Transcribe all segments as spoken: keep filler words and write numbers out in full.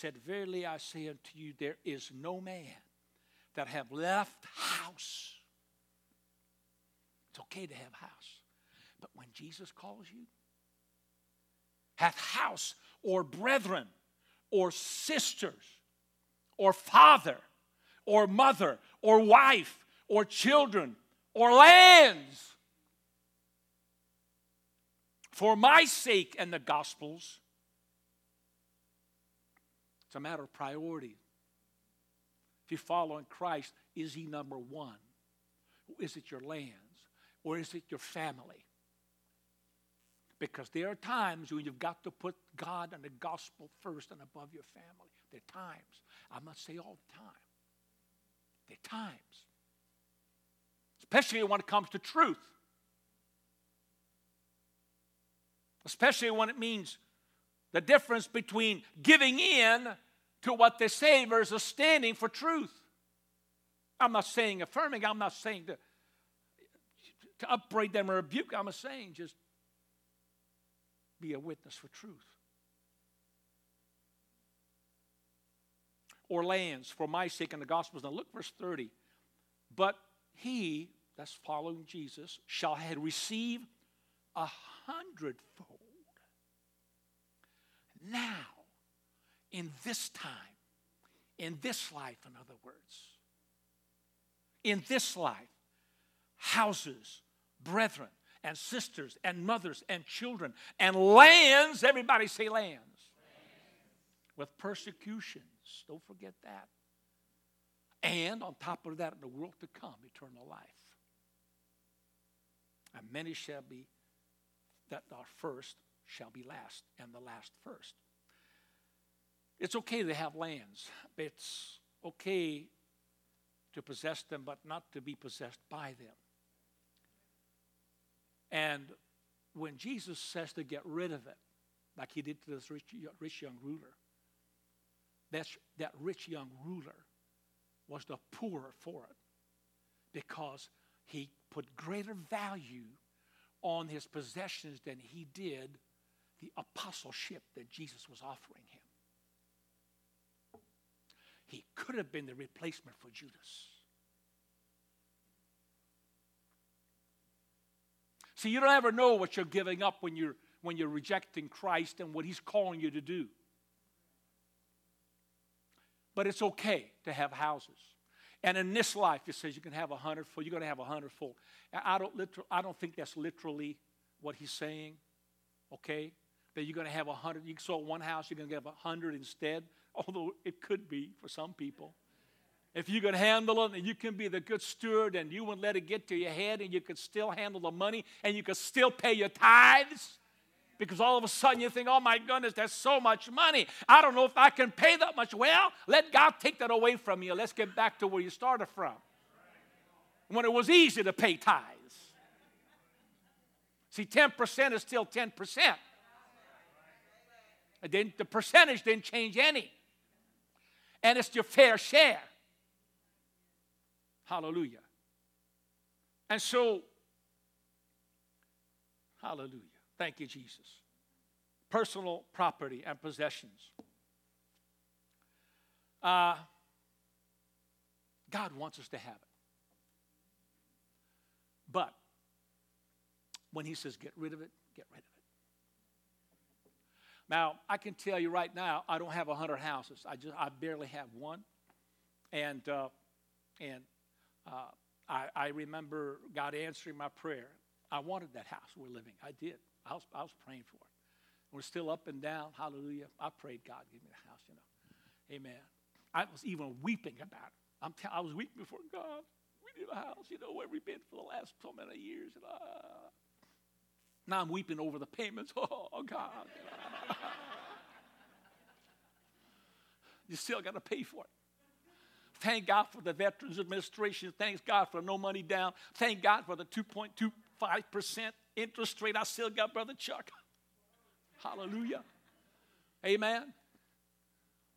said, verily I say unto you, there is no man that have left house. It's okay to have house. But when Jesus calls you, hath house or brethren or sisters or father or mother or wife or children or lands for my sake and the gospel's. It's a matter of priority. If you follow in Christ, is he number one? Is it your lands? Or is it your family? Because there are times when you've got to put God and the gospel first and above your family. There are times. I must say all the time. There are times. Especially when it comes to truth. Especially when it means the difference between giving in to what they say versus standing for truth. I'm not saying affirming. I'm not saying to, to upbraid them or rebuke. I'm just saying just be a witness for truth. Or lands for my sake and the gospel's. Now look verse thirty. But he, that's following Jesus, shall have received a hundredfold. Now, in this time, in this life, in other words, in this life, houses, brethren, and sisters, and mothers, and children, and lands, everybody say lands, lands. With persecutions, don't forget that. And on top of that, in the world to come, eternal life. And many shall be that are first, shall be last, and the last first. It's okay to have lands. It's okay to possess them, but not to be possessed by them. And when Jesus says to get rid of it, like he did to this rich, rich young ruler, that's, that rich young ruler was the poorer for it because he put greater value on his possessions than he did the apostleship that Jesus was offering him. He could have been the replacement for Judas. See, you don't ever know what you're giving up when you're when you're rejecting Christ and what he's calling you to do. But it's okay to have houses. And in this life, it says you can have a hundredfold. You're going to have a hundredfold. I don't, liter- I don't think that's literally what he's saying, okay? That you're going to have a hundred. You sold one house, you're going to have a hundred instead, although it could be for some people. If you can handle it and you can be the good steward and you wouldn't let it get to your head and you could still handle the money and you could still pay your tithes because all of a sudden you think, oh, my goodness, that's so much money. I don't know if I can pay that much. Well, let God take that away from you. Let's get back to where you started from when it was easy to pay tithes. See, ten percent is still ten percent. It didn't, the percentage didn't change any. And it's your fair share. Hallelujah. And so, hallelujah. Thank you, Jesus. Personal property and possessions. Uh, God wants us to have it. But when he says get rid of it, get rid of it. Now, I can tell you right now, I don't have a hundred houses. I just, I barely have one. And, uh, and, Uh, I, I remember God answering my prayer. I wanted that house we're living. I did. I was, I was praying for it. We're still up and down. Hallelujah. I prayed, God, give me the house, you know. Amen. I was even weeping about it. I'm t- I was weeping before God. We need a house, you know, where we've been for the last so many years. And, uh, now I'm weeping over the payments. Oh, God. You still got to pay for it. Thank God for the Veterans Administration. Thanks God for no money down. Thank God for the two point two five percent interest rate. I still got Brother Chuck. Hallelujah. Amen.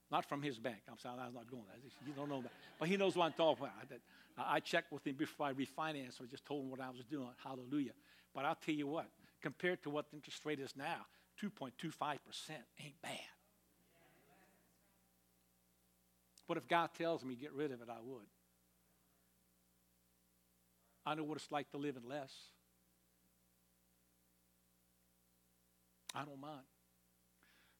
Not from his bank. I'm sorry, I was not going there. You don't know that. But he knows what I'm talking about. I checked with him before I refinanced. So I just told him what I was doing. Hallelujah. But I'll tell you what, compared to what the interest rate is now, two point two five percent ain't bad. But if God tells me get rid of it, I would. I know what it's like to live in less. I don't mind.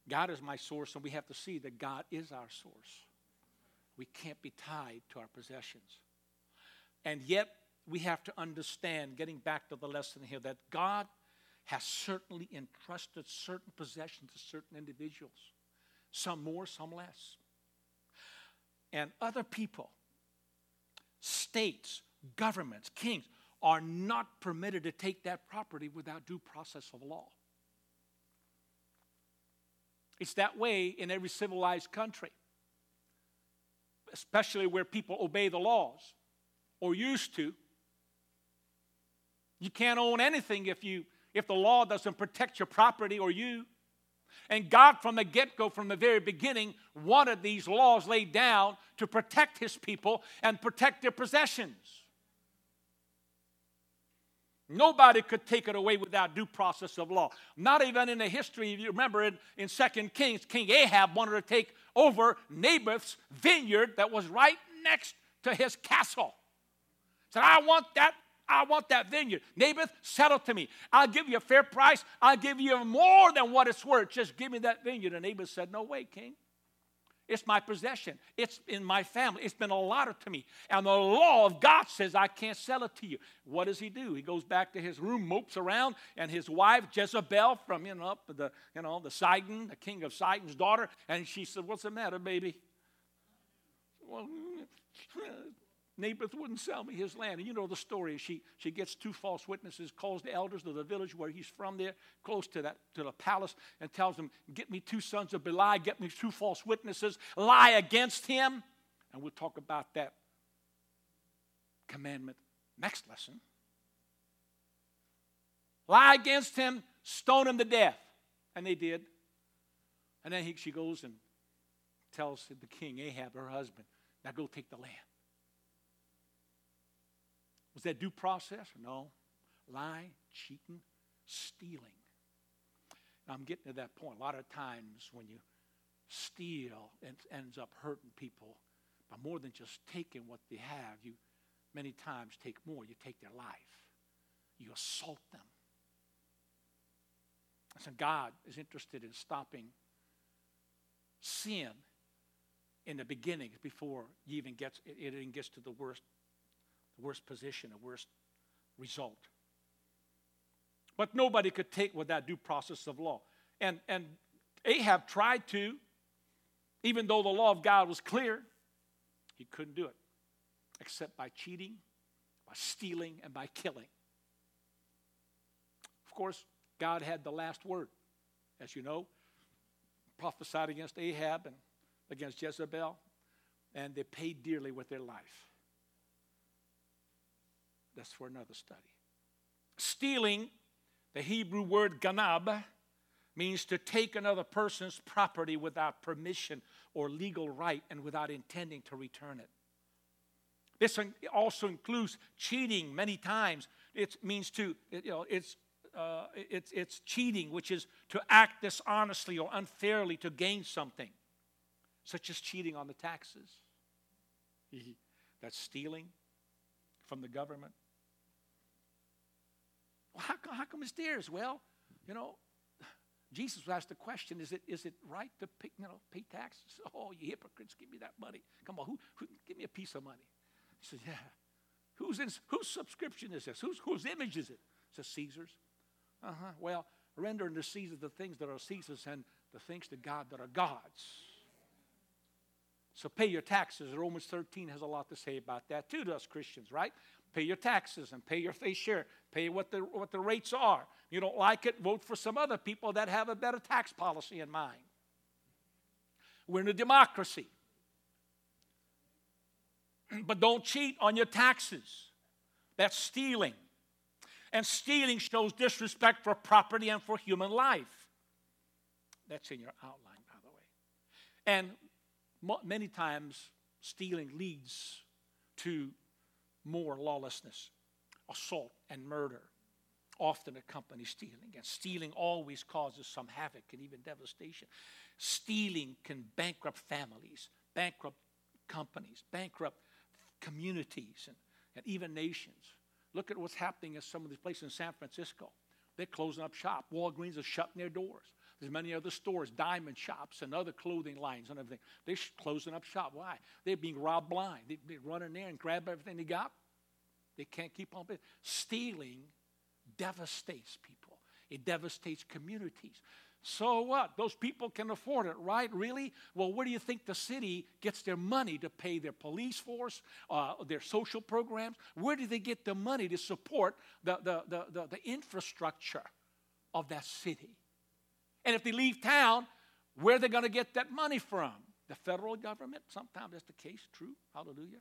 God is my source, and we have to see that God is our source. We can't be tied to our possessions. And yet, we have to understand, getting back to the lesson here, that God has certainly entrusted certain possessions to certain individuals, some more, some less. And other people, states, governments, kings, are not permitted to take that property without due process of law. It's that way in every civilized country, especially where people obey the laws or used to. You can't own anything if you if the law doesn't protect your property or you. And God from the get-go, from the very beginning, wanted these laws laid down to protect his people and protect their possessions. Nobody could take it away without due process of law. Not even in the history, if you remember in, in Second Kings, King Ahab wanted to take over Naboth's vineyard that was right next to his castle. He said, I want that, I want that vineyard. Naboth, settle to me. I'll give you a fair price. I'll give you more than what it's worth. Just give me that vineyard. And Naboth said, no way, king. It's my possession. It's in my family. It's been allotted to me. And the law of God says I can't sell it to you. What does he do? He goes back to his room, mopes around, and his wife Jezebel from you know up the you know the Sidon, the king of Sidon's daughter, and she said, "What's the matter, baby?" Well, Naboth wouldn't sell me his land. And you know the story. She she gets two false witnesses, calls the elders of the village where he's from there, close to that to the palace, and tells them, get me two sons of Belial, get me two false witnesses, lie against him. And we'll talk about that commandment next lesson. Lie against him, stone him to death. And they did. And then he, she goes and tells the king, Ahab, her husband, now go take the land. Was that due process? No. Lying, cheating, stealing. And I'm getting to that point. A lot of times when you steal, it ends up hurting people. But more than just taking what they have, you many times take more. You take their life. You assault them. So God is interested in stopping sin in the beginning before you even gets, it even gets to the worst. The worst position, the worst result. But nobody could take without due process of law. And, and Ahab tried to, even though the law of God was clear, he couldn't do it, except by cheating, by stealing, and by killing. Of course, God had the last word. As you know, prophesied against Ahab and against Jezebel, and they paid dearly with their life. That's for another study. Stealing, the Hebrew word ganab, means to take another person's property without permission or legal right and without intending to return it. This also includes cheating many times. It means to, you know, it's, uh, it's, it's cheating, which is to act dishonestly or unfairly to gain something, such as cheating on the taxes. That's stealing from the government. Well, how come, how come it's theirs? Well, you know, Jesus asked the question, is it is it right to pay, you know, pay taxes? Oh, you hypocrites, give me that money. Come on, who, who give me a piece of money. He says, yeah. Who's in, whose subscription is this? Who's, whose image is it? He says, Caesar's. Uh-huh. Well, render unto Caesar the things that are Caesar's and the things to God that are God's. So pay your taxes. Romans thirteen has a lot to say about that too to us Christians, right? Pay your taxes and pay your fair share. Pay what the what the rates are. You don't like it, vote for some other people that have a better tax policy in mind. We're in a democracy. But don't cheat on your taxes. That's stealing. And stealing shows disrespect for property and for human life. That's in your outline, by the way. And many times, stealing leads to more lawlessness, assault, and murder, often accompany stealing. And stealing always causes some havoc and even devastation. Stealing can bankrupt families, bankrupt companies, bankrupt communities, and, and even nations. Look at what's happening at some of these places in San Francisco. They're closing up shop. Walgreens are shutting their doors. There's many other stores, diamond shops and other clothing lines and everything. They're closing up shop. Why? They're being robbed blind. They, they run in there and grab everything they got. They can't keep on. Stealing devastates people. It devastates communities. So what? Those people can afford it, right? Really? Well, where do you think the city gets their money to pay their police force, uh, their social programs? Where do they get the money to support the, the, the, the, the infrastructure of that city? And if they leave town, where are they going to get that money from? The federal government? Sometimes that's the case. True. Hallelujah.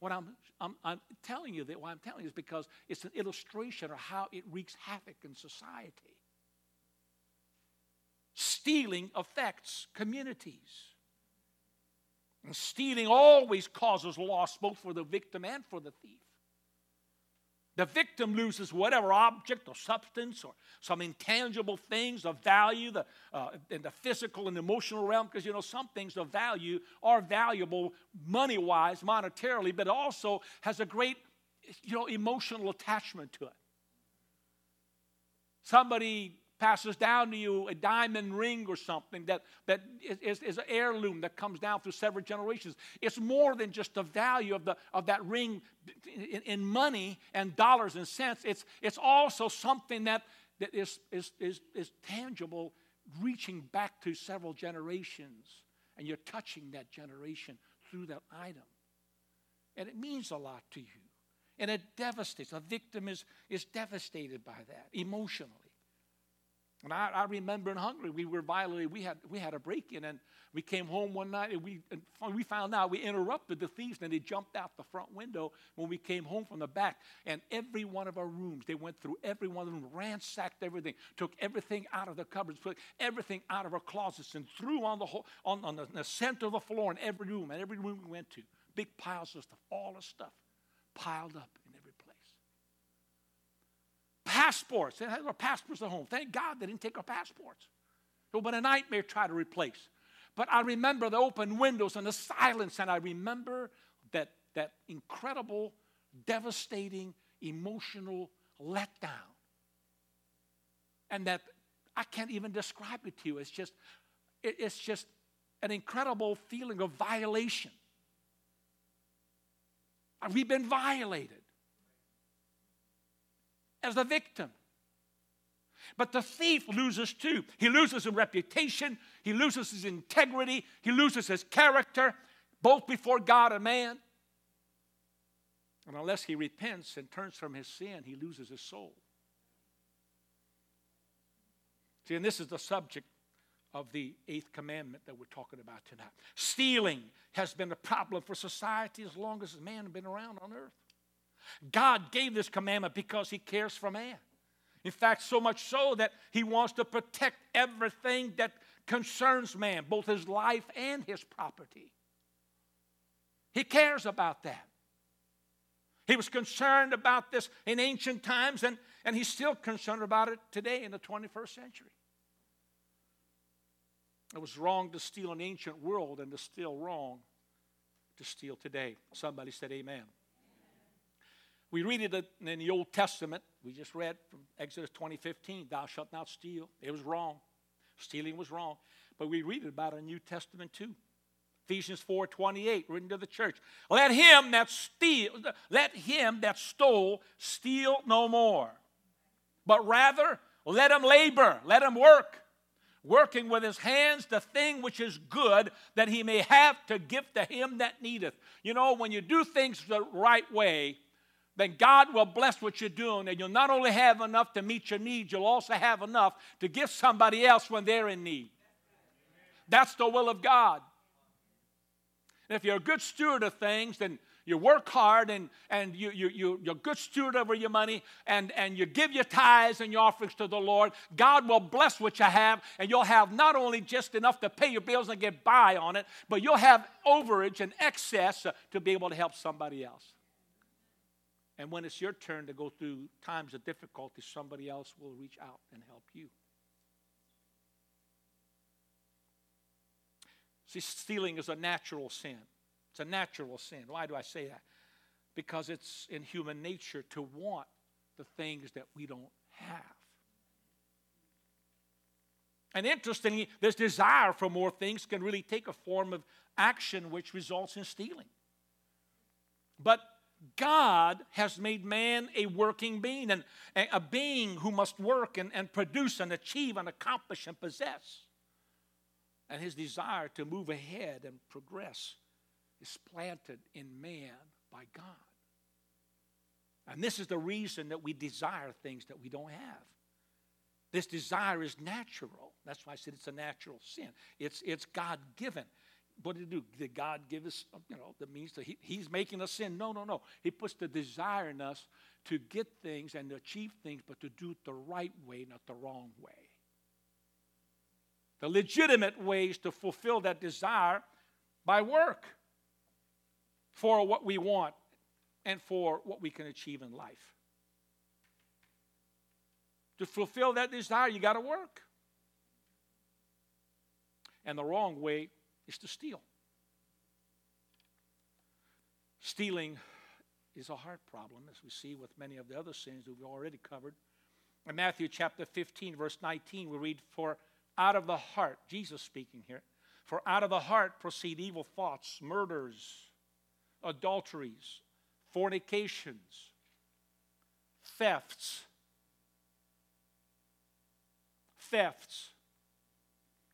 What I'm, I'm, I'm telling you that why I'm telling you is because it's an illustration of how it wreaks havoc in society. Stealing affects communities. And stealing always causes loss both for the victim and for the thief. The victim loses whatever object or substance or some intangible things of value the, uh, in the physical and emotional realm, because, you know, some things of value are valuable money-wise, monetarily, but also has a great, you know, emotional attachment to it. Somebody passes down to you a diamond ring or something that, that is, is an heirloom that comes down through several generations. It's more than just the value of, the, of that ring in, in money and dollars and cents. It's, it's also something that, that is, is, is, is tangible, reaching back to several generations, and you're touching that generation through that item. And it means a lot to you. And it devastates. A victim is, is devastated by that emotionally. And I, I remember in Hungary, we were violated. We had we had a break-in, and we came home one night, and we and we found out we interrupted the thieves, and they jumped out the front window when we came home from the back. And every one of our rooms, they went through every one of them, ransacked everything, took everything out of the cupboards, put everything out of our closets, and threw on the whole, on, on the, the center of the floor in every room, and every room we went to, big piles of stuff, all the stuff piled up. Passports. They had our passports at home. Thank God they didn't take our passports. It would have been a nightmare to try to replace. But I remember the open windows and the silence, and I remember that, that incredible, devastating, emotional letdown. And that I can't even describe it to you. It's just, it, it's just an incredible feeling of violation. We've been violated as the victim. But the thief loses too. He loses his reputation. He loses his integrity. He loses his character, both before God and man. And unless he repents and turns from his sin, he loses his soul. See, and this is the subject of the eighth commandment that we're talking about tonight. Stealing has been a problem for society as long as man has been around on earth. God gave this commandment because he cares for man. In fact, so much so that he wants to protect everything that concerns man, both his life and his property. He cares about that. He was concerned about this in ancient times, and, and he's still concerned about it today in the twenty-first century. It was wrong to steal in the ancient world, and it's still wrong to steal today. Somebody said amen. We read it in the Old Testament. We just read from Exodus twenty fifteen, thou shalt not steal. It was wrong. Stealing was wrong. But we read it about it in the New Testament too. Ephesians four twenty-eight, written to the church. Let him that steal, let him that stole steal no more. But rather, let him labor, let him work, working with his hands the thing which is good, that he may have to give to him that needeth. You know, when you do things the right way, then God will bless what you're doing, and you'll not only have enough to meet your needs, you'll also have enough to give somebody else when they're in need. That's the will of God. And if you're a good steward of things, then you work hard, and, and you, you, you, you're a good steward over your money, and, and you give your tithes and your offerings to the Lord, God will bless what you have, and you'll have not only just enough to pay your bills and get by on it, but you'll have overage and excess to be able to help somebody else. And when it's your turn to go through times of difficulty, somebody else will reach out and help you. See, stealing is a natural sin. It's a natural sin. Why do I say that? Because it's in human nature to want the things that we don't have. And interestingly, this desire for more things can really take a form of action which results in stealing. But God has made man a working being, and a being who must work and, and produce and achieve and accomplish and possess. And his desire to move ahead and progress is planted in man by God. And this is the reason that we desire things that we don't have. This desire is natural. That's why I said it's a natural sin. It's, it's God-given. What did he do? Did God give us, you know, the means to, he, he's making us sin? No, no, no. He puts the desire in us to get things and to achieve things, but to do it the right way, not the wrong way. The legitimate ways to fulfill that desire by work for what we want and for what we can achieve in life. To fulfill that desire, you got to work. And the wrong way is to steal. Stealing is a heart problem, as we see with many of the other sins that we've already covered. In Matthew chapter fifteen, verse nineteen, we read, "For out of the heart," Jesus speaking here, "for out of the heart proceed evil thoughts, murders, adulteries, fornications, thefts." Thefts.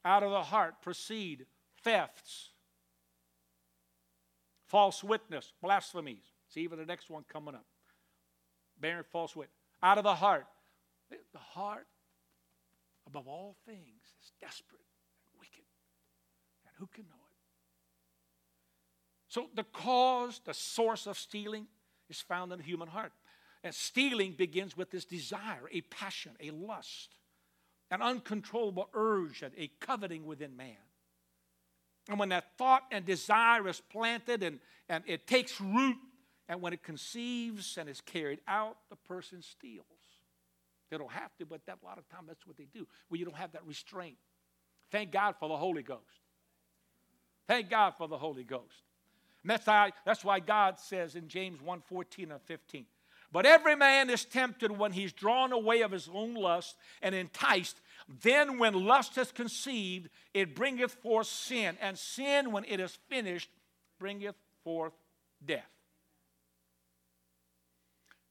Out of the heart proceed thefts, false witness, blasphemies. See, even the next one coming up. Bearing false witness. Out of the heart. The heart, above all things, is desperate and wicked. And who can know it? So the cause, the source of stealing is found in the human heart. And stealing begins with this desire, a passion, a lust, an uncontrollable urge, and a coveting within man. And when that thought and desire is planted and, and it takes root, and when it conceives and is carried out, the person steals. They don't have to, but that, a lot of times that's what they do, when you don't have that restraint. Thank God for the Holy Ghost. Thank God for the Holy Ghost. And that's, how, that's why God says in James one, fourteen and fifteen, "But every man is tempted when he's drawn away of his own lust and enticed. Then when lust is conceived, it bringeth forth sin. And sin, when it is finished, bringeth forth death."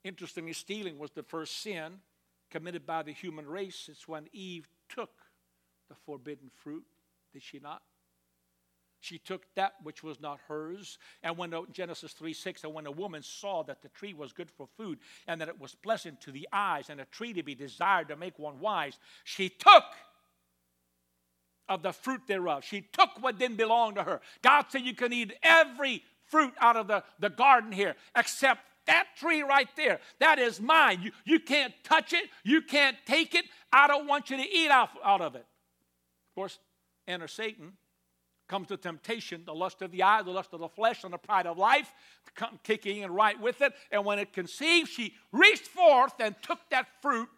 Interestingly, stealing was the first sin committed by the human race. It's when Eve took the forbidden fruit, did she not? She took that which was not hers. And when the, Genesis three six, "And when the woman saw that the tree was good for food, and that it was pleasant to the eyes, and a tree to be desired to make one wise, she took of the fruit thereof." She took what didn't belong to her. God said you can eat every fruit out of the, the garden here, except that tree right there. That is mine. You, you can't touch it. You can't take it. I don't want you to eat out, out of it. Of course, enter Satan. Comes the temptation, the lust of the eye, the lust of the flesh, and the pride of life, come kicking in right with it. And when it conceived, she reached forth and took that fruit.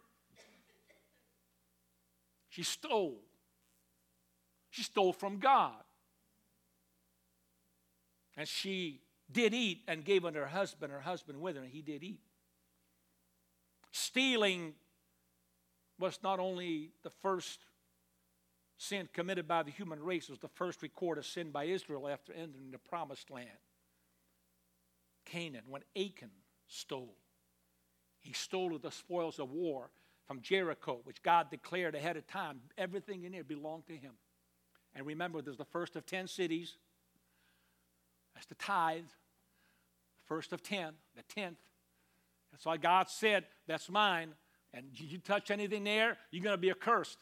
She stole. She stole from God. And she did eat and gave unto her husband, her husband with her, and he did eat. Stealing was not only the first sin committed by the human race, was the first recorded sin by Israel after entering the promised land. Canaan, when Achan stole. He stole the spoils of war from Jericho, which God declared ahead of time. Everything in it belonged to him. And remember, there's the first of ten cities. That's the tithe. The first of ten, the tenth. That's why God said, "That's mine. And you touch anything there, you're going to be accursed."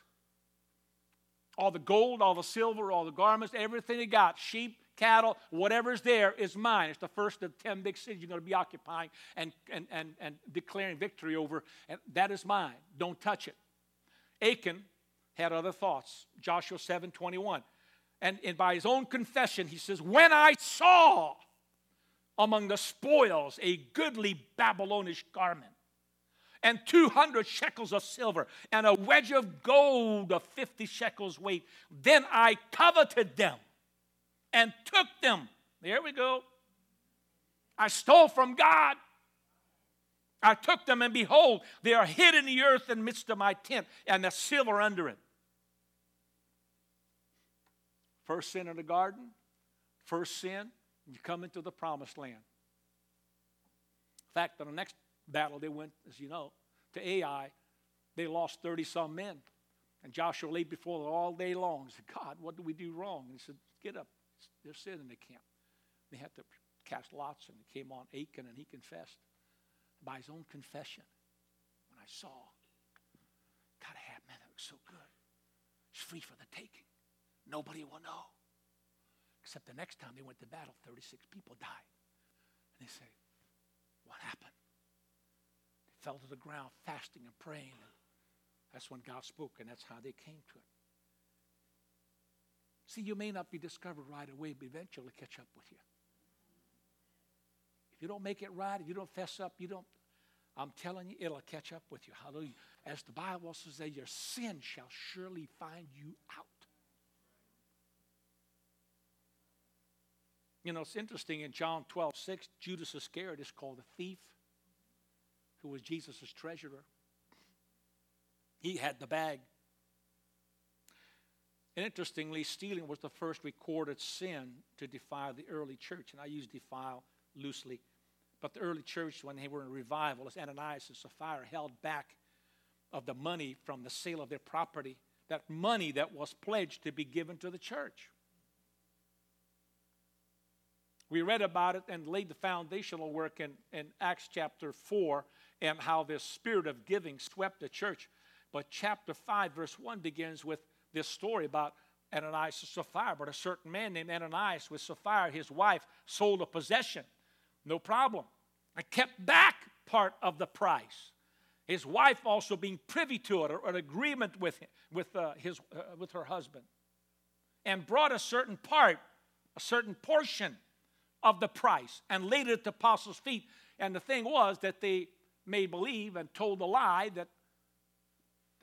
All the gold, all the silver, all the garments, everything he got, sheep, cattle, whatever's there is mine. It's the first of ten big cities you're going to be occupying and, and, and, and declaring victory over. And that is mine. Don't touch it. Achan had other thoughts. Joshua seven twenty-one. And, and by his own confession, he says, "When I saw among the spoils a goodly Babylonish garment, and two hundred shekels of silver, and a wedge of gold of fifty shekels weight. Then I coveted them and took them There we go. I stole from God. I took them, and behold, they are hid in the earth in the midst of my tent, and the silver under it. First sin in the garden, first sin, you come into the promised land. In fact, in the next battle they went, as you know, to Ai. They lost thirty-some men. And Joshua laid before them all day long. He said, God, what do we do wrong? And he said, get up. There's sin in the camp. They had to cast lots, and it came on Achan, and he confessed. By his own confession, when I saw, God, I had, man, that was so good. It's free for the taking. Nobody will know. Except the next time they went to battle, thirty-six people died. And they say, what happened? They fell to the ground fasting and praying. And that's when God spoke, and that's how they came to it. See, you may not be discovered right away, but eventually it'll catch up with you. If you don't make it right, if you don't fess up, you don't, I'm telling you, it'll catch up with you. Hallelujah. As the Bible says, that your sin shall surely find you out. You know, it's interesting in John twelve six, Judas Iscariot is called a thief, who was Jesus' treasurer. He had the bag. And interestingly, stealing was the first recorded sin to defile the early church. And I use defile loosely. But the early church, when they were in revival, as Ananias and Sapphira held back of the money from the sale of their property, that money that was pledged to be given to the church. We read about it and laid the foundational work in, in Acts chapter four, and how this spirit of giving swept the church. But chapter five, verse one begins with this story about Ananias and Sapphira. But a certain man named Ananias with Sapphira, his wife, sold a possession, no problem, and kept back part of the price. His wife also being privy to it, or an agreement with him, with uh, his uh, with her husband, and brought a certain part, a certain portion of the price, and laid it at the apostles' feet. And the thing was that they made believe and told the lie that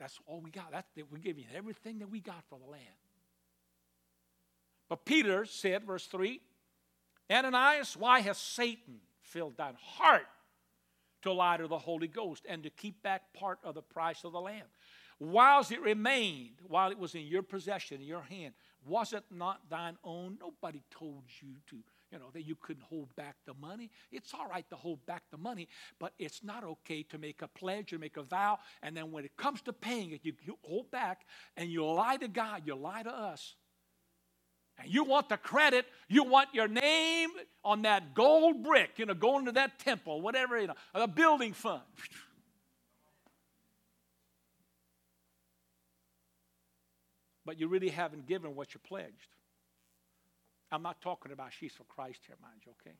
that's all we got. That's, we're giving you everything that we got for the land. But Peter said, verse three, Ananias, why has Satan filled thine heart to lie to the Holy Ghost and to keep back part of the price of the land? Whilst it remained, while it was in your possession, in your hand, was it not thine own? Nobody told you to, you know, that you couldn't hold back the money. It's all right to hold back the money, but it's not okay to make a pledge or make a vow, and then when it comes to paying it, you, you hold back, and you lie to God, you lie to us. And you want the credit, you want your name on that gold brick, you know, going to that temple, whatever, you know, or the building fund. But you really haven't given what you pledged. I'm not talking about she's for Christ here, mind you, okay?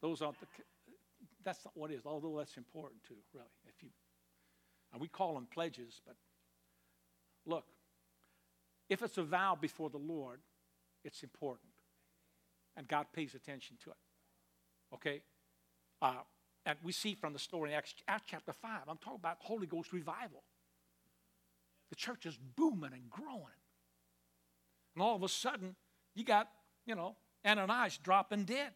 Those aren't the, that's not what it is, although that's important too, really. If you, and we call them pledges, but look, if it's a vow before the Lord, it's important. And God pays attention to it. Okay? Uh, and we see from the story in Acts, Acts chapter five, I'm talking about Holy Ghost revival. The church is booming and growing. And all of a sudden, you got, you know, Ananias dropping dead.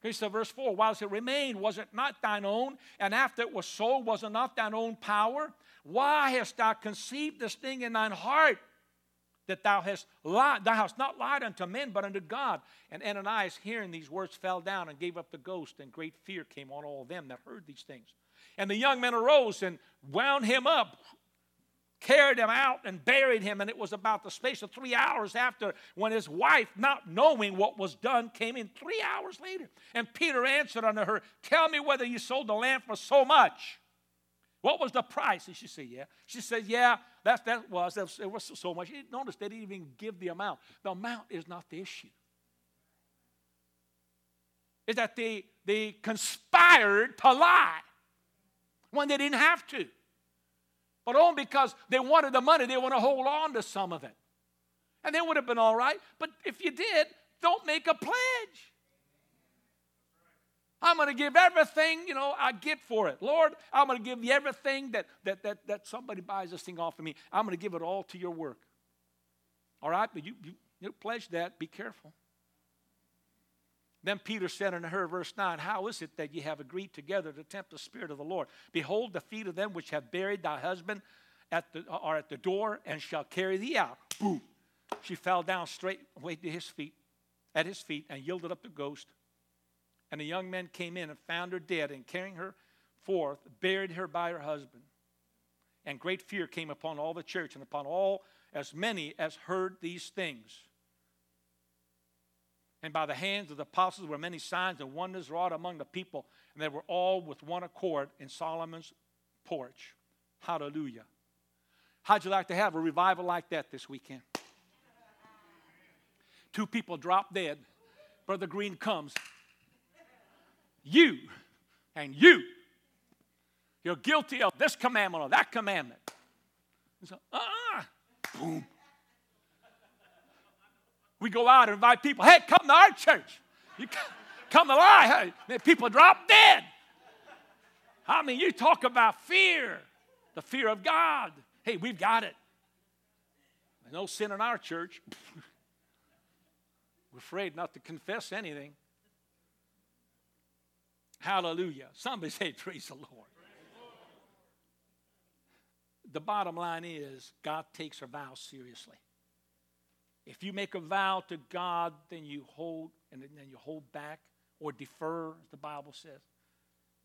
Okay, so verse four, whilst it remained, was it not thine own? And after it was sold, was it not thine own power? Why hast thou conceived this thing in thine heart, that thou hast lied? Thou hast not lied unto men, but unto God. And Ananias, hearing these words, fell down and gave up the ghost, and great fear came on all them that heard these things. And the young men arose and wound him up, carried him out, and buried him. And it was about the space of three hours after, when his wife, not knowing what was done, came in three hours later. And Peter answered unto her, tell me whether you sold the land for so much. What was the price? And she said, yeah. She said, yeah, that's, that was, that was, it was so much. Notice they didn't even give the amount. The amount is not the issue. It's that they, they conspired to lie when they didn't have to. But only because they wanted the money, they want to hold on to some of it. And they would have been all right. But if you did, don't make a pledge. I'm going to give everything, you know, I get for it. Lord, I'm going to give you everything that, that, that, that somebody buys this thing off of me. I'm going to give it all to your work. All right? But you, you, you pledge that. Be careful. Then Peter said unto her, verse nine, how is it that ye have agreed together to tempt the Spirit of the Lord? Behold, the feet of them which have buried thy husband at the, are at the door, and shall carry thee out. Boom. She fell down straight away to his feet, at his feet, and yielded up the ghost. And the young men came in and found her dead, and carrying her forth, buried her by her husband. And great fear came upon all the church, and upon all as many as heard these things. And by the hands of the apostles were many signs and wonders wrought among the people, and they were all with one accord in Solomon's porch. Hallelujah. How'd you like to have a revival like that this weekend? Two people drop dead. Brother Green comes. You and you. You're guilty of this commandment or that commandment. And so, uh-uh. Boom. We go out and invite people. Hey, come to our church. You come, come to lie. Hey, people drop dead. I mean, you talk about fear, the fear of God. Hey, we've got it. There's no sin in our church. We're afraid not to confess anything. Hallelujah. Somebody say, praise the Lord. Praise the Lord. The bottom line is, God takes our vows seriously. If you make a vow to God, then you hold and then you hold back or defer, as the Bible says.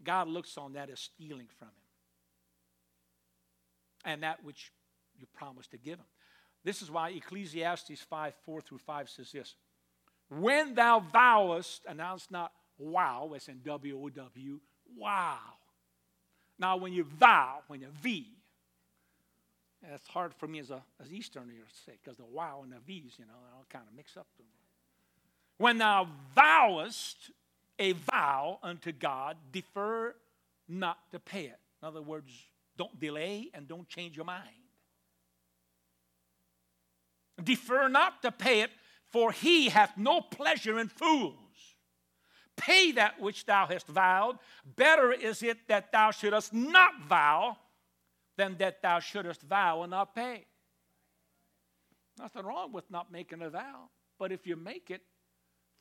God looks on that as stealing from him. And that which you promised to give him. This is why Ecclesiastes five, four through five says this. When thou vowest, and now it's not wow, it's in W O W, wow. Now when you vow, when you V, and it's hard for me as a as Easterner to say, because the wow and the V's, you know, I'll kind of mix up them. When thou vowest a vow unto God, defer not to pay it. In other words, don't delay and don't change your mind. Defer not to pay it, for he hath no pleasure in fools. Pay that which thou hast vowed. Better is it that thou shouldest not vow than that thou shouldest vow and not pay. Nothing wrong with not making a vow, but if you make it,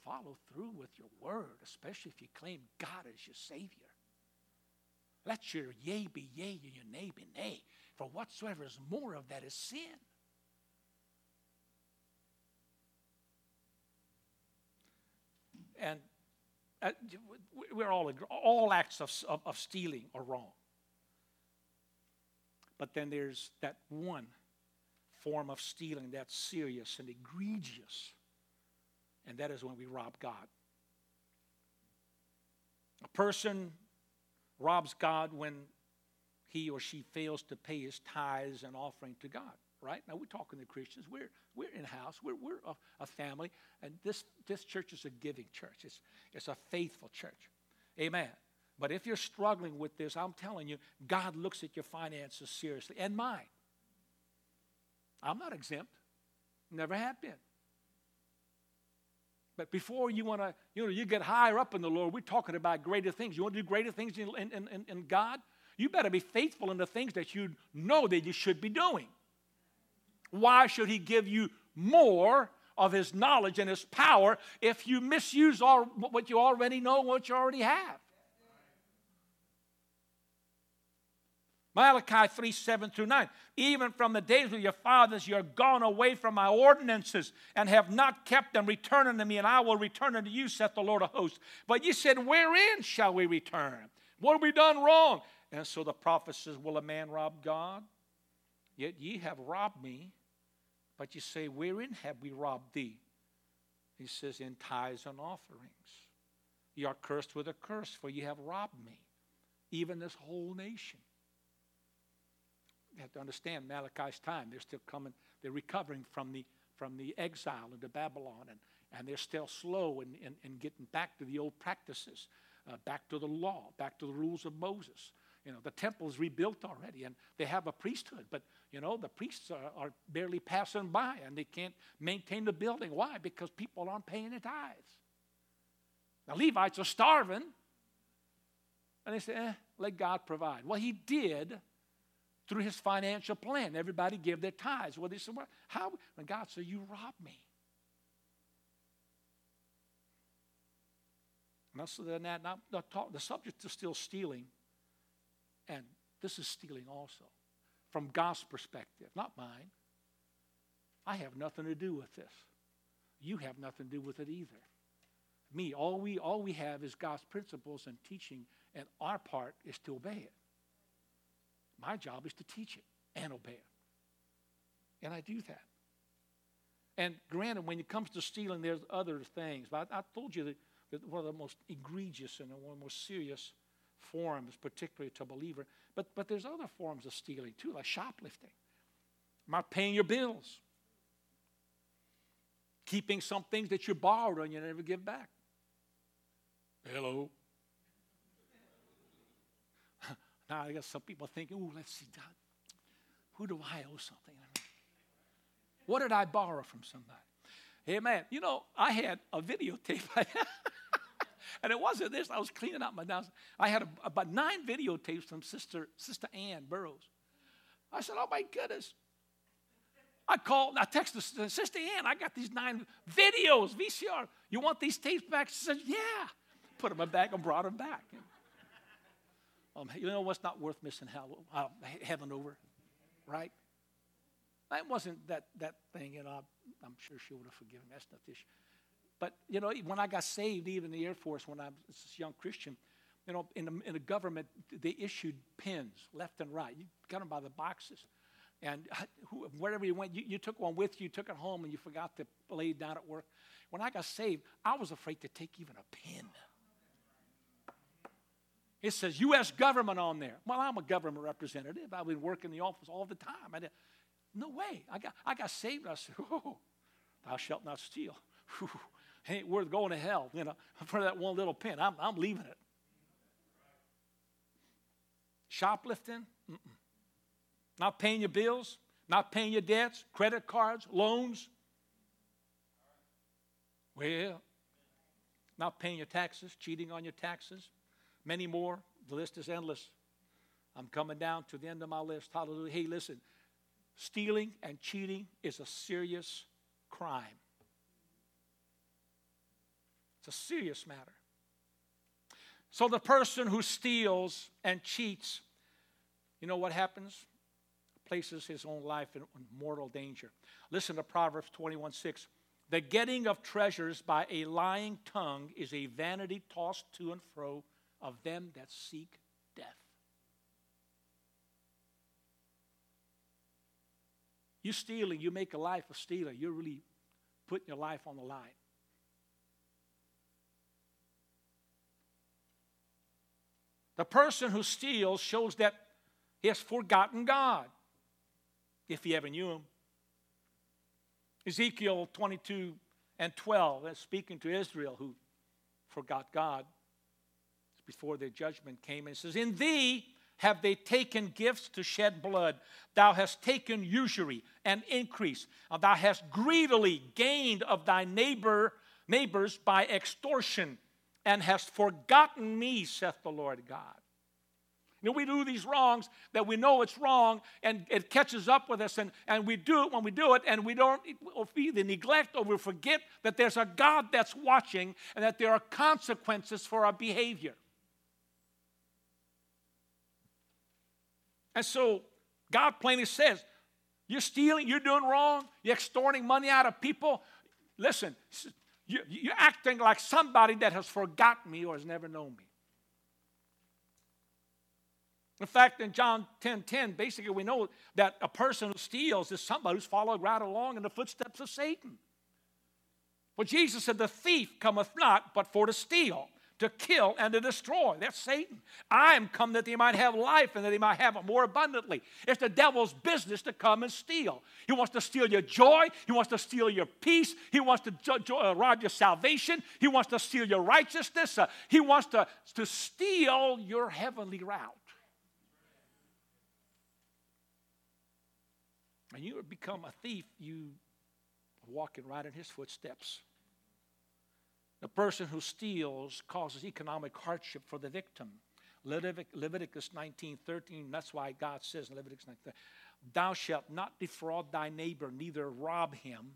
follow through with your word, especially if you claim God as your Savior. Let your yea be yea and your nay be nay, for whatsoever is more of that is sin. And uh, we're all all acts of, of, of stealing are wrong. But then there's that one form of stealing that's serious and egregious. And that is when we rob God. A person robs God when he or she fails to pay his tithes and offering to God, right? Now, we're talking to Christians. We're, we're in-house. We're, we're a, a family. And this, this church is a giving church. It's, it's a faithful church. Amen. But if you're struggling with this, I'm telling you, God looks at your finances seriously, and mine. I'm not exempt. Never have been. But before you want to, you know, you get higher up in the Lord, we're talking about greater things. You want to do greater things in, in, in, in God? You better be faithful in the things that you know that you should be doing. Why should he give you more of his knowledge and his power if you misuse all, what you already know and what you already have? Malachi three, seven through nine. Even from the days of your fathers, you are gone away from my ordinances and have not kept them. Return unto me, and I will return unto you, saith the Lord of hosts. But ye said, wherein shall we return? What have we done wrong? And so the prophet says, will a man rob God? Yet ye have robbed me. But ye say, wherein have we robbed thee? He says, in tithes and offerings. Ye are cursed with a curse, for ye have robbed me, even this whole nation. You have to understand Malachi's time. They're still coming. They're recovering from the from the exile into Babylon, and, and they're still slow in, in, in getting back to the old practices, uh, back to the law, back to the rules of Moses. You know, the temple's rebuilt already, and they have a priesthood, but, you know, the priests are, are barely passing by, and they can't maintain the building. Why? Because people aren't paying the tithes. The Levites are starving, and they say, eh, let God provide. Well, he did through his financial plan. Everybody gave their tithes. Well, they said, well, how? And God said, you robbed me. Not so than that, not, not talk, the subject is still stealing. And this is stealing also, from God's perspective, not mine. I have nothing to do with this. You have nothing to do with it either. Me, all we all we have is God's principles and teaching, and our part is to obey it. My job is to teach it and obey it. And I do that. And granted, when it comes to stealing, there's other things. But I, I told you that, that one of the most egregious and one of the most serious forms, particularly to a believer. But but there's other forms of stealing too, like shoplifting. Am I paying your bills? Keeping some things that you borrowed and you never give back. Hello. Now I guess some people think, oh, let's see, God, who do I owe something? I mean, what did I borrow from somebody? Hey, man, you know, I had a videotape. And it wasn't this. I was cleaning out my house. I had a, about nine videotapes from Sister Sister Ann Burroughs. I said, oh, my goodness. I called. I texted Sister Ann. I got these nine videos, V C R. You want these tapes back? She said, yeah. Put them back and brought them back. Um, you know what's not worth missing hell, uh, heaven over, right? That wasn't that that thing, you know. I'm sure she would have forgiven me. That's not the issue. But, you know, when I got saved, even in the Air Force, when I was a young Christian, you know, in the, in the government, they issued pins left and right. You got them by the boxes. And who, wherever you went, you, you took one with you, took it home, and you forgot to lay it down at work. When I got saved, I was afraid to take even a pin. It says U S government on there. Well, I'm a government representative. I would work in the office all the time. I did, no way. I got I got saved, and I said, oh, thou shalt not steal. Whew. It ain't worth going to hell, you know, for that one little pin. I'm, I'm leaving it. Shoplifting, mm-mm. Not paying your bills, not paying your debts, credit cards, loans. Well, not paying your taxes, cheating on your taxes, many more. The list is endless. I'm coming down to the end of my list. Hallelujah. Hey, listen, stealing and cheating is a serious crime. It's a serious matter. So the person who steals and cheats, you know what happens? Places his own life in mortal danger. Listen to Proverbs twenty-one six. The getting of treasures by a lying tongue is a vanity tossed to and fro of them that seek death. You stealing, you make a life of stealing. You're really putting your life on the line. The person who steals shows that he has forgotten God, if he ever knew him. Ezekiel twenty-two and twelve, that's speaking to Israel who forgot God before their judgment came. And it says, in thee have they taken gifts to shed blood. Thou hast taken usury and increase. Thou hast greedily gained of thy neighbor neighbors by extortion. And hast forgotten me, saith the Lord God. You know, we do these wrongs that we know it's wrong, and it catches up with us, and, and we do it when we do it, and we don't we either neglect or we forget that there's a God that's watching and that there are consequences for our behavior. And so God plainly says, you're stealing, you're doing wrong, you're extorting money out of people. Listen, you're acting like somebody that has forgotten me or has never known me. In fact, in John ten ten, basically we know that a person who steals is somebody who's followed right along in the footsteps of Satan. Well, Jesus said, the thief cometh not but for to steal, to kill, and to destroy. That's Satan. I am come that they might have life and that they might have it more abundantly. It's the devil's business to come and steal. He wants to steal your joy. He wants to steal your peace. He wants to jo- jo- uh, rob your salvation. He wants to steal your righteousness. Uh, he wants to, to steal your heavenly route. And you become a thief, you are walking right in his footsteps. The person who steals causes economic hardship for the victim. Leviticus nineteen thirteen, that's why God says in Leviticus nineteen thirteen, thou shalt not defraud thy neighbor, neither rob him.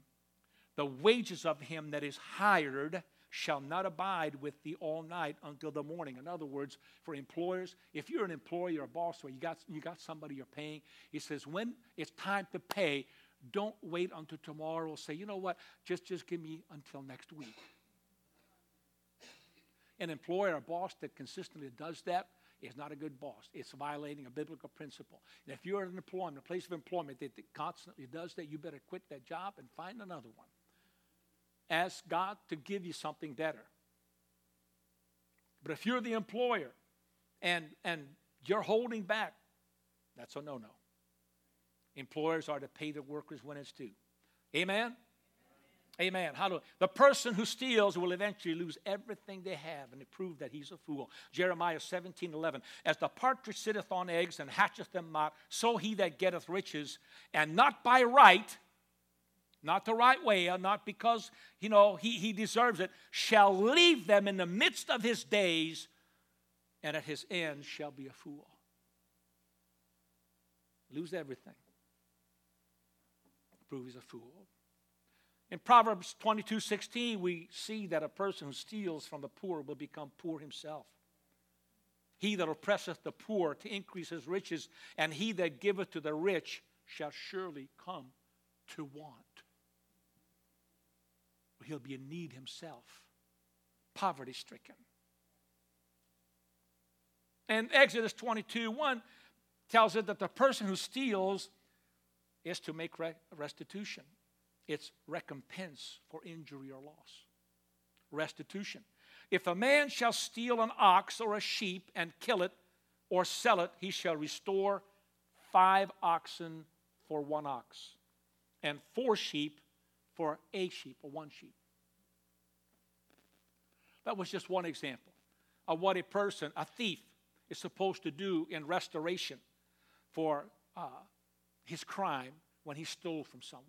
The wages of him that is hired shall not abide with thee all night until the morning. In other words, for employers, if you're an employer or a boss or you got, you got somebody you're paying, it says when it's time to pay, don't wait until tomorrow. Say, you know what, just, just give me until next week. An employer or boss that consistently does that is not a good boss. It's violating a biblical principle. And if you're in employment, a place of employment that, that constantly does that, you better quit that job and find another one. Ask God to give you something better. But if you're the employer and, and you're holding back, that's a no-no. Employers are to pay their workers when it's due. Amen? Amen. Hallelujah. The person who steals will eventually lose everything they have, and it proved that he's a fool. Jeremiah seventeen eleven. As the partridge sitteth on eggs and hatcheth them not, so he that getteth riches, and not by right, not the right way, and not because, you know, he, he deserves it, shall leave them in the midst of his days, and at his end shall be a fool. Lose everything. Prove he's a fool. In Proverbs twenty-two sixteen, we see that a person who steals from the poor will become poor himself. He that oppresseth the poor to increase his riches, and he that giveth to the rich shall surely come to want. He'll be in need himself, poverty-stricken. And Exodus twenty-two one tells us that the person who steals is to make restitution. It's recompense for injury or loss. Restitution. If a man shall steal an ox or a sheep and kill it or sell it, he shall restore five oxen for one ox and four sheep for a sheep or one sheep. That was just one example of what a person, a thief, is supposed to do in restoration for uh, his crime when he stole from someone.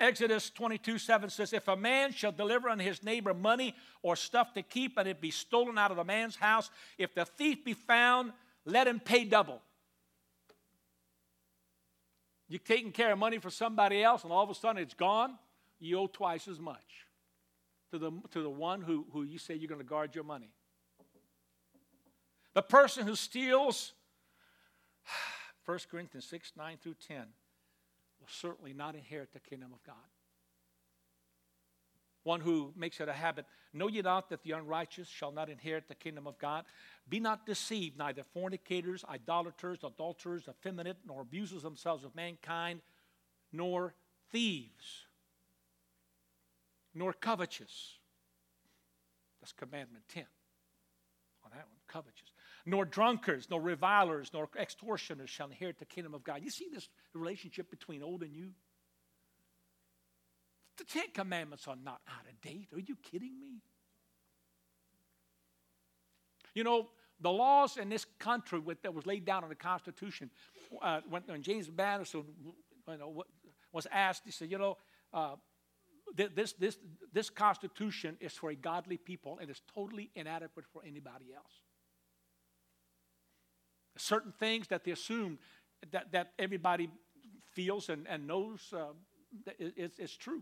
Exodus twenty-two seven says, if a man shall deliver unto his neighbor money or stuff to keep, and it be stolen out of the man's house, if the thief be found, let him pay double. You're taking care of money for somebody else, and all of a sudden it's gone, you owe twice as much to the, to the one who, who you say you're going to guard your money. The person who steals, First Corinthians six, nine through ten, will certainly not inherit the kingdom of God. One who makes it a habit, know ye not that the unrighteous shall not inherit the kingdom of God? Be not deceived, neither fornicators, idolaters, adulterers, effeminate, nor abusers themselves of mankind, nor thieves, nor covetous. That's commandment ten. On that one, covetous. Nor drunkards, nor revilers, nor extortioners shall inherit the kingdom of God. You see this relationship between old and new? The Ten Commandments are not out of date. Are you kidding me? You know, the laws in this country with, that was laid down in the Constitution, uh, when, when James Madison you know, was asked, he said, you know, uh, this, this, this Constitution is for a godly people and it's totally inadequate for anybody else. Certain things that they assume that, that everybody feels and, and knows uh, is, is true.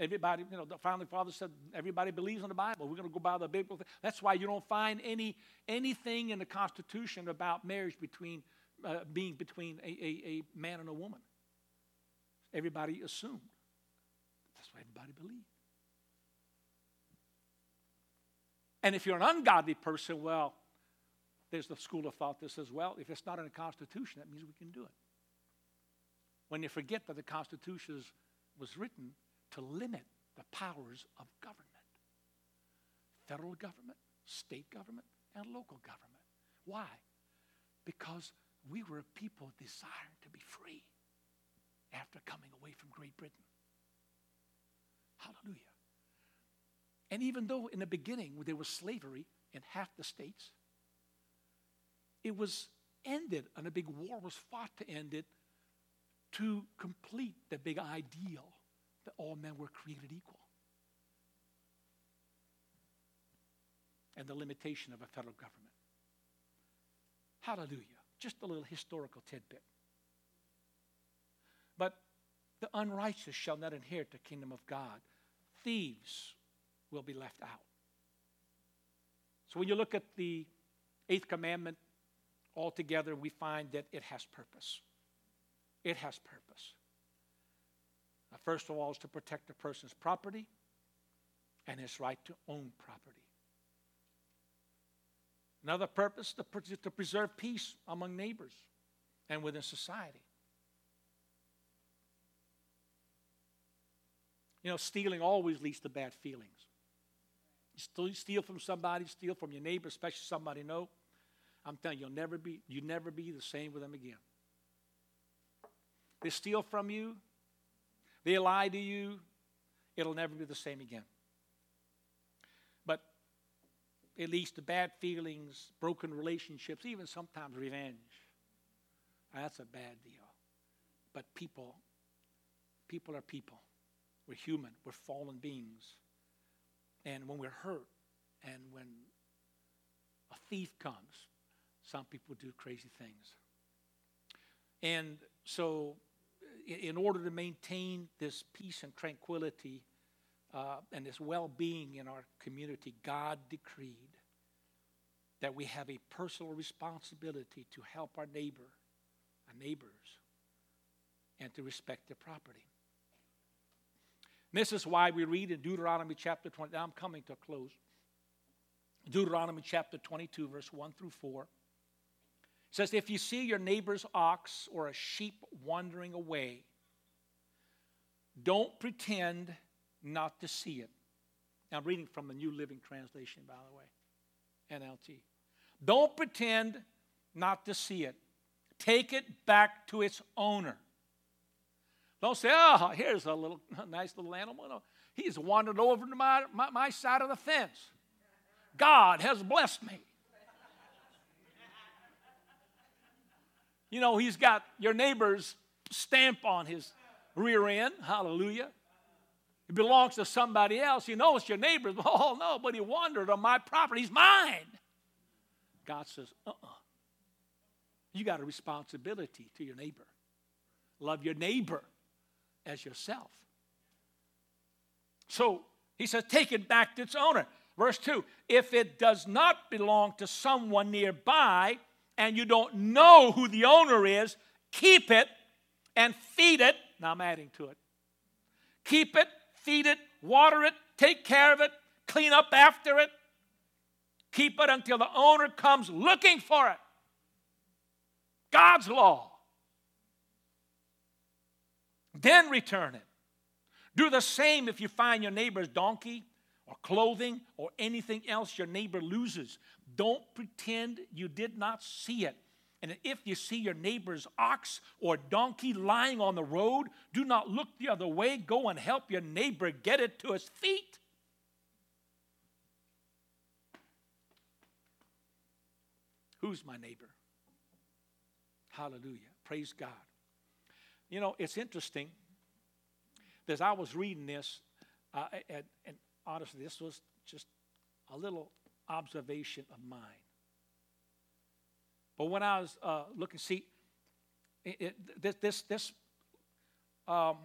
Everybody, you know, the founding fathers said everybody believes in the Bible. We're going to go by the biblical thing. That's why you don't find any anything in the Constitution about marriage between uh, being between a, a, a man and a woman. Everybody assumed. That's what everybody believed. And if you're an ungodly person, well, there's the school of thought that says, well, if it's not in the Constitution, that means we can do it. When you forget that the Constitution was written to limit the powers of government. Federal government, state government, and local government. Why? Because we were a people desiring to be free after coming away from Great Britain. Hallelujah. And even though in the beginning there was slavery in half the states, it was ended, and a big war was fought to end it, to complete the big ideal that all men were created equal. And the limitation of a federal government. Hallelujah. Just a little historical tidbit. But the unrighteous shall not inherit the kingdom of God. Thieves, will be left out. So when you look at the eighth commandment altogether, we find that it has purpose. It has purpose. Now, first of all, is to protect a person's property and his right to own property. Another purpose, to, to preserve peace among neighbors and within society. You know, stealing always leads to bad feelings. You steal from somebody, steal from your neighbor, especially somebody you know. I'm telling you, you'll never be, you'll never be the same with them again. They steal from you. They lie to you. It'll never be the same again. But it leads to bad feelings, broken relationships, even sometimes revenge. Now, that's a bad deal. But people, people are people. We're human. We're fallen beings. And when we're hurt and when a thief comes, some people do crazy things. And so in order to maintain this peace and tranquility uh, and this well-being in our community, God decreed that we have a personal responsibility to help our neighbor, our neighbors, and to respect their property. And this is why we read in Deuteronomy chapter twenty. Now I'm coming to a close. Deuteronomy chapter twenty-two, verse one through four. It says, if you see your neighbor's ox or a sheep wandering away, don't pretend not to see it. Now I'm reading from the New Living Translation, by the way, N L T. Don't pretend not to see it. Take it back to its owner. Don't say, oh, here's a little a nice little animal. No, he's wandered over to my, my, my side of the fence. God has blessed me. You know, he's got your neighbor's stamp on his rear end. Hallelujah. It belongs to somebody else. You know it's your neighbor's. Oh, no, but he wandered on my property. He's mine. God says, uh-uh. You got a responsibility to your neighbor. Love your neighbor as yourself. So he says, take it back to its owner. Verse two, if it does not belong to someone nearby and you don't know who the owner is, keep it and feed it. Now I'm adding to it. Keep it, feed it, water it, take care of it, clean up after it. Keep it until the owner comes looking for it. God's law. Then return it. Do the same if you find your neighbor's donkey or clothing or anything else your neighbor loses. Don't pretend you did not see it. And if you see your neighbor's ox or donkey lying on the road, do not look the other way. Go and help your neighbor get it to his feet. Who's my neighbor? Hallelujah. Praise God. You know, it's interesting. As I was reading this, uh, and, and honestly, this was just a little observation of mine. But when I was uh, looking, see, it, it, this, this, this um,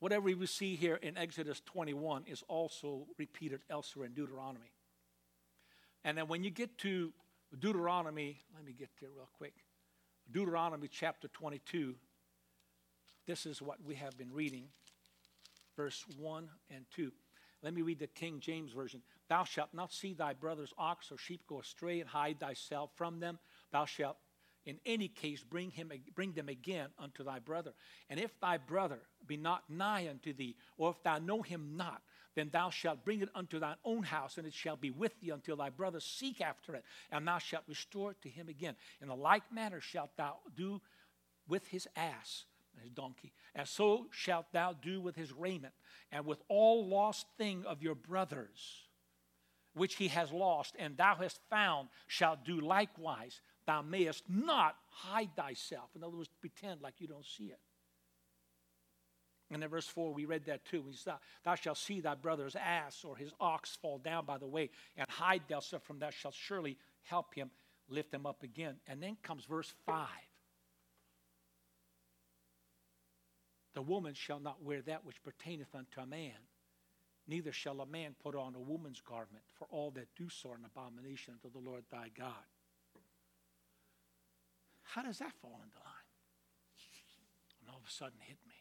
whatever we see here in Exodus twenty-one is also repeated elsewhere in Deuteronomy. And then when you get to Deuteronomy, let me get there real quick. Deuteronomy chapter twenty-two, this is what we have been reading, verse one and two. Let me read the King James Version. Thou shalt not see thy brother's ox or sheep go astray and hide thyself from them. Thou shalt in any case bring him, bring them again unto thy brother. And if thy brother be not nigh unto thee, or if thou know him not, then thou shalt bring it unto thine own house, and it shall be with thee until thy brother seek after it, and thou shalt restore it to him again. In the like manner shalt thou do with his ass and his donkey, and so shalt thou do with his raiment, and with all lost thing of your brother's, which he has lost, and thou hast found, shalt do likewise. Thou mayest not hide thyself. In other words, pretend like you don't see it. And in verse four, we read that too. He says, thou shalt see thy brother's ass or his ox fall down by the way, and hide thyself from thou shalt surely help him lift him up again. And then comes verse five. The woman shall not wear that which pertaineth unto a man, Neither shall a man put on a woman's garment, for all that do so are an abomination unto the Lord thy God. How does that fall into line? And all of a sudden it hit me.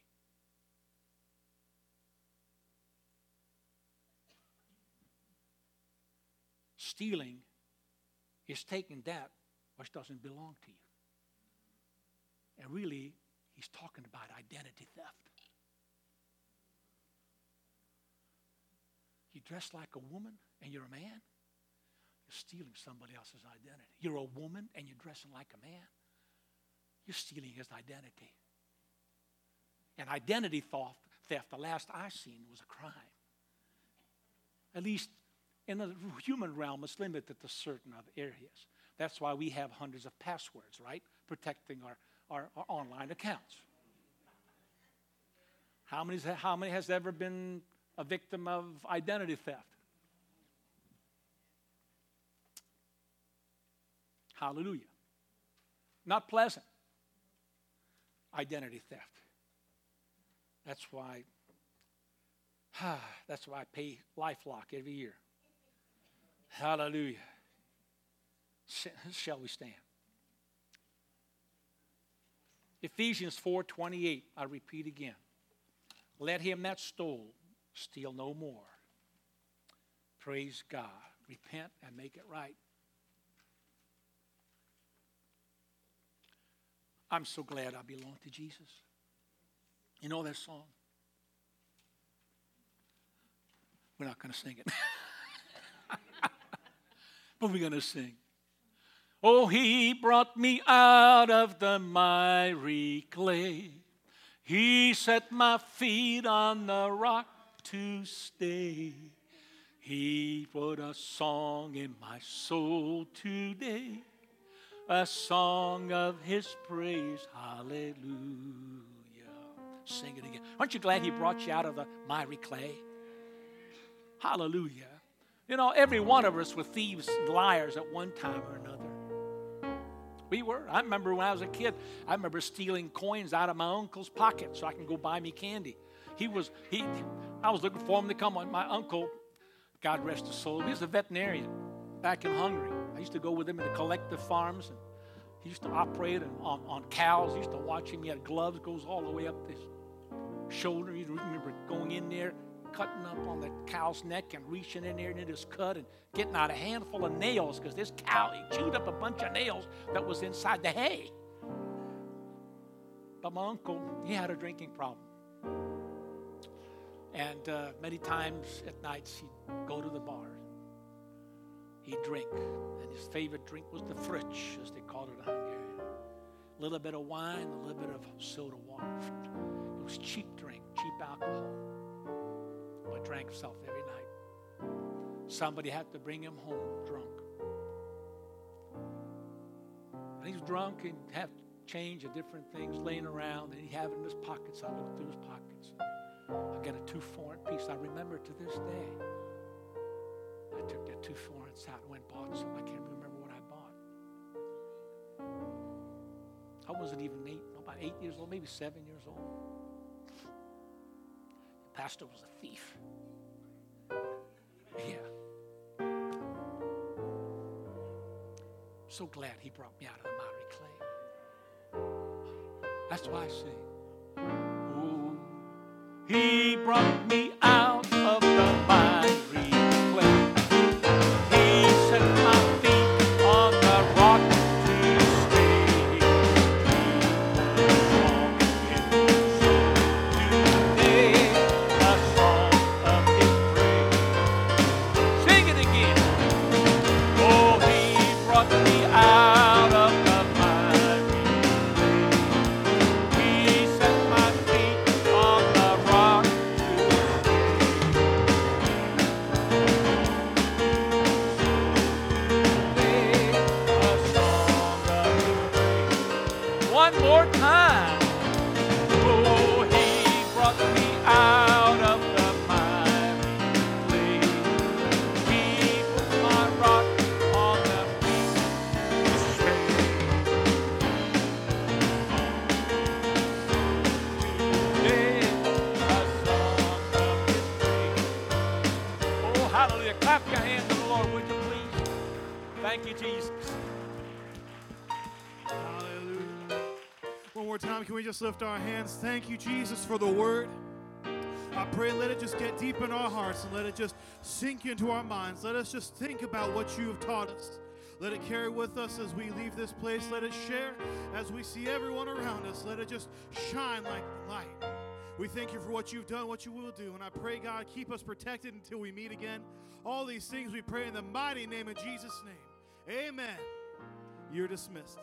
Stealing is taking that which doesn't belong to you. And really, he's talking about identity theft. You dress like a woman and you're a man, you're stealing somebody else's identity. You're a woman and you're dressing like a man, you're stealing his identity. And identity theft, theft, the last I seen, was a crime. At least in the human realm, it's limited to certain other areas. That's why we have hundreds of passwords, right? Protecting our, our, our online accounts. How many, how many has ever been a victim of identity theft? Hallelujah. Not pleasant. Identity theft. That's why, ah, that's why I pay LifeLock every year. Hallelujah. Shall we stand? Ephesians four twenty-eight, I repeat again. Let him that stole steal no more. Praise God. Repent and make it right. I'm so glad I belong to Jesus. You know that song? We're not going to sing it. But we're going to sing. Oh, he brought me out of the miry clay. He set my feet on the rock to stay. He put a song in my soul today, a song of his praise. Hallelujah. Sing it again. Aren't you glad he brought you out of the miry clay? Hallelujah. You know, every one of us were thieves and liars at one time or another. We were. I remember when I was a kid, I remember stealing coins out of my uncle's pocket so I can go buy me candy. He was, he, I was looking for him to come on. My uncle, God rest his soul, he was a veterinarian back in Hungary. I used to go with him into collective farms, and he used to operate on, on cows. I used to watch him. He had gloves, goes all the way up his shoulder. You remember going in there, cutting up on the cow's neck and reaching in there and it just cut and getting out a handful of nails because this cow, he chewed up a bunch of nails that was inside the hay. But my uncle, he had a drinking problem. And uh, many times at nights, he'd go to the bar. He'd drink. And his favorite drink was the fritsch, as they called it in Hungarian. A little bit of wine, a little bit of soda water. It was cheap drink, cheap alcohol. But drank himself every night. Somebody had to bring him home drunk. And he was drunk and had change and different things laying around. And he'd have it in his pockets. I looked through his pockets. I got a two-foreign piece. I remember to this day. I took that two forints out and went and bought something. I can't remember what I bought. I wasn't even eight, about eight years old, maybe seven years old. The pastor was a thief. Yeah. I'm so glad he brought me out of the miry clay. That's why I sing. He brought me out of the miry clay. He set my feet on the rock to stay. He put a song in my soul today, a song of his praise. Sing it again. Oh, he brought me out of the miry clay. He set my feet on the rock. Thank you. Hallelujah. Clap your hands to the Lord, would you please? Thank you, Jesus. Hallelujah. One more time, can we just lift our hands? Thank you, Jesus, for the word. I pray, let it just get deep in our hearts and let it just sink into our minds. Let us just think about what you have taught us. Let it carry with us as we leave this place. Let it share as we see everyone around us. Let it just shine like the light. We thank you for what you've done, what you will do. And I pray, God, keep us protected until we meet again. All these things we pray in the mighty name of Jesus' name. Amen. You're dismissed.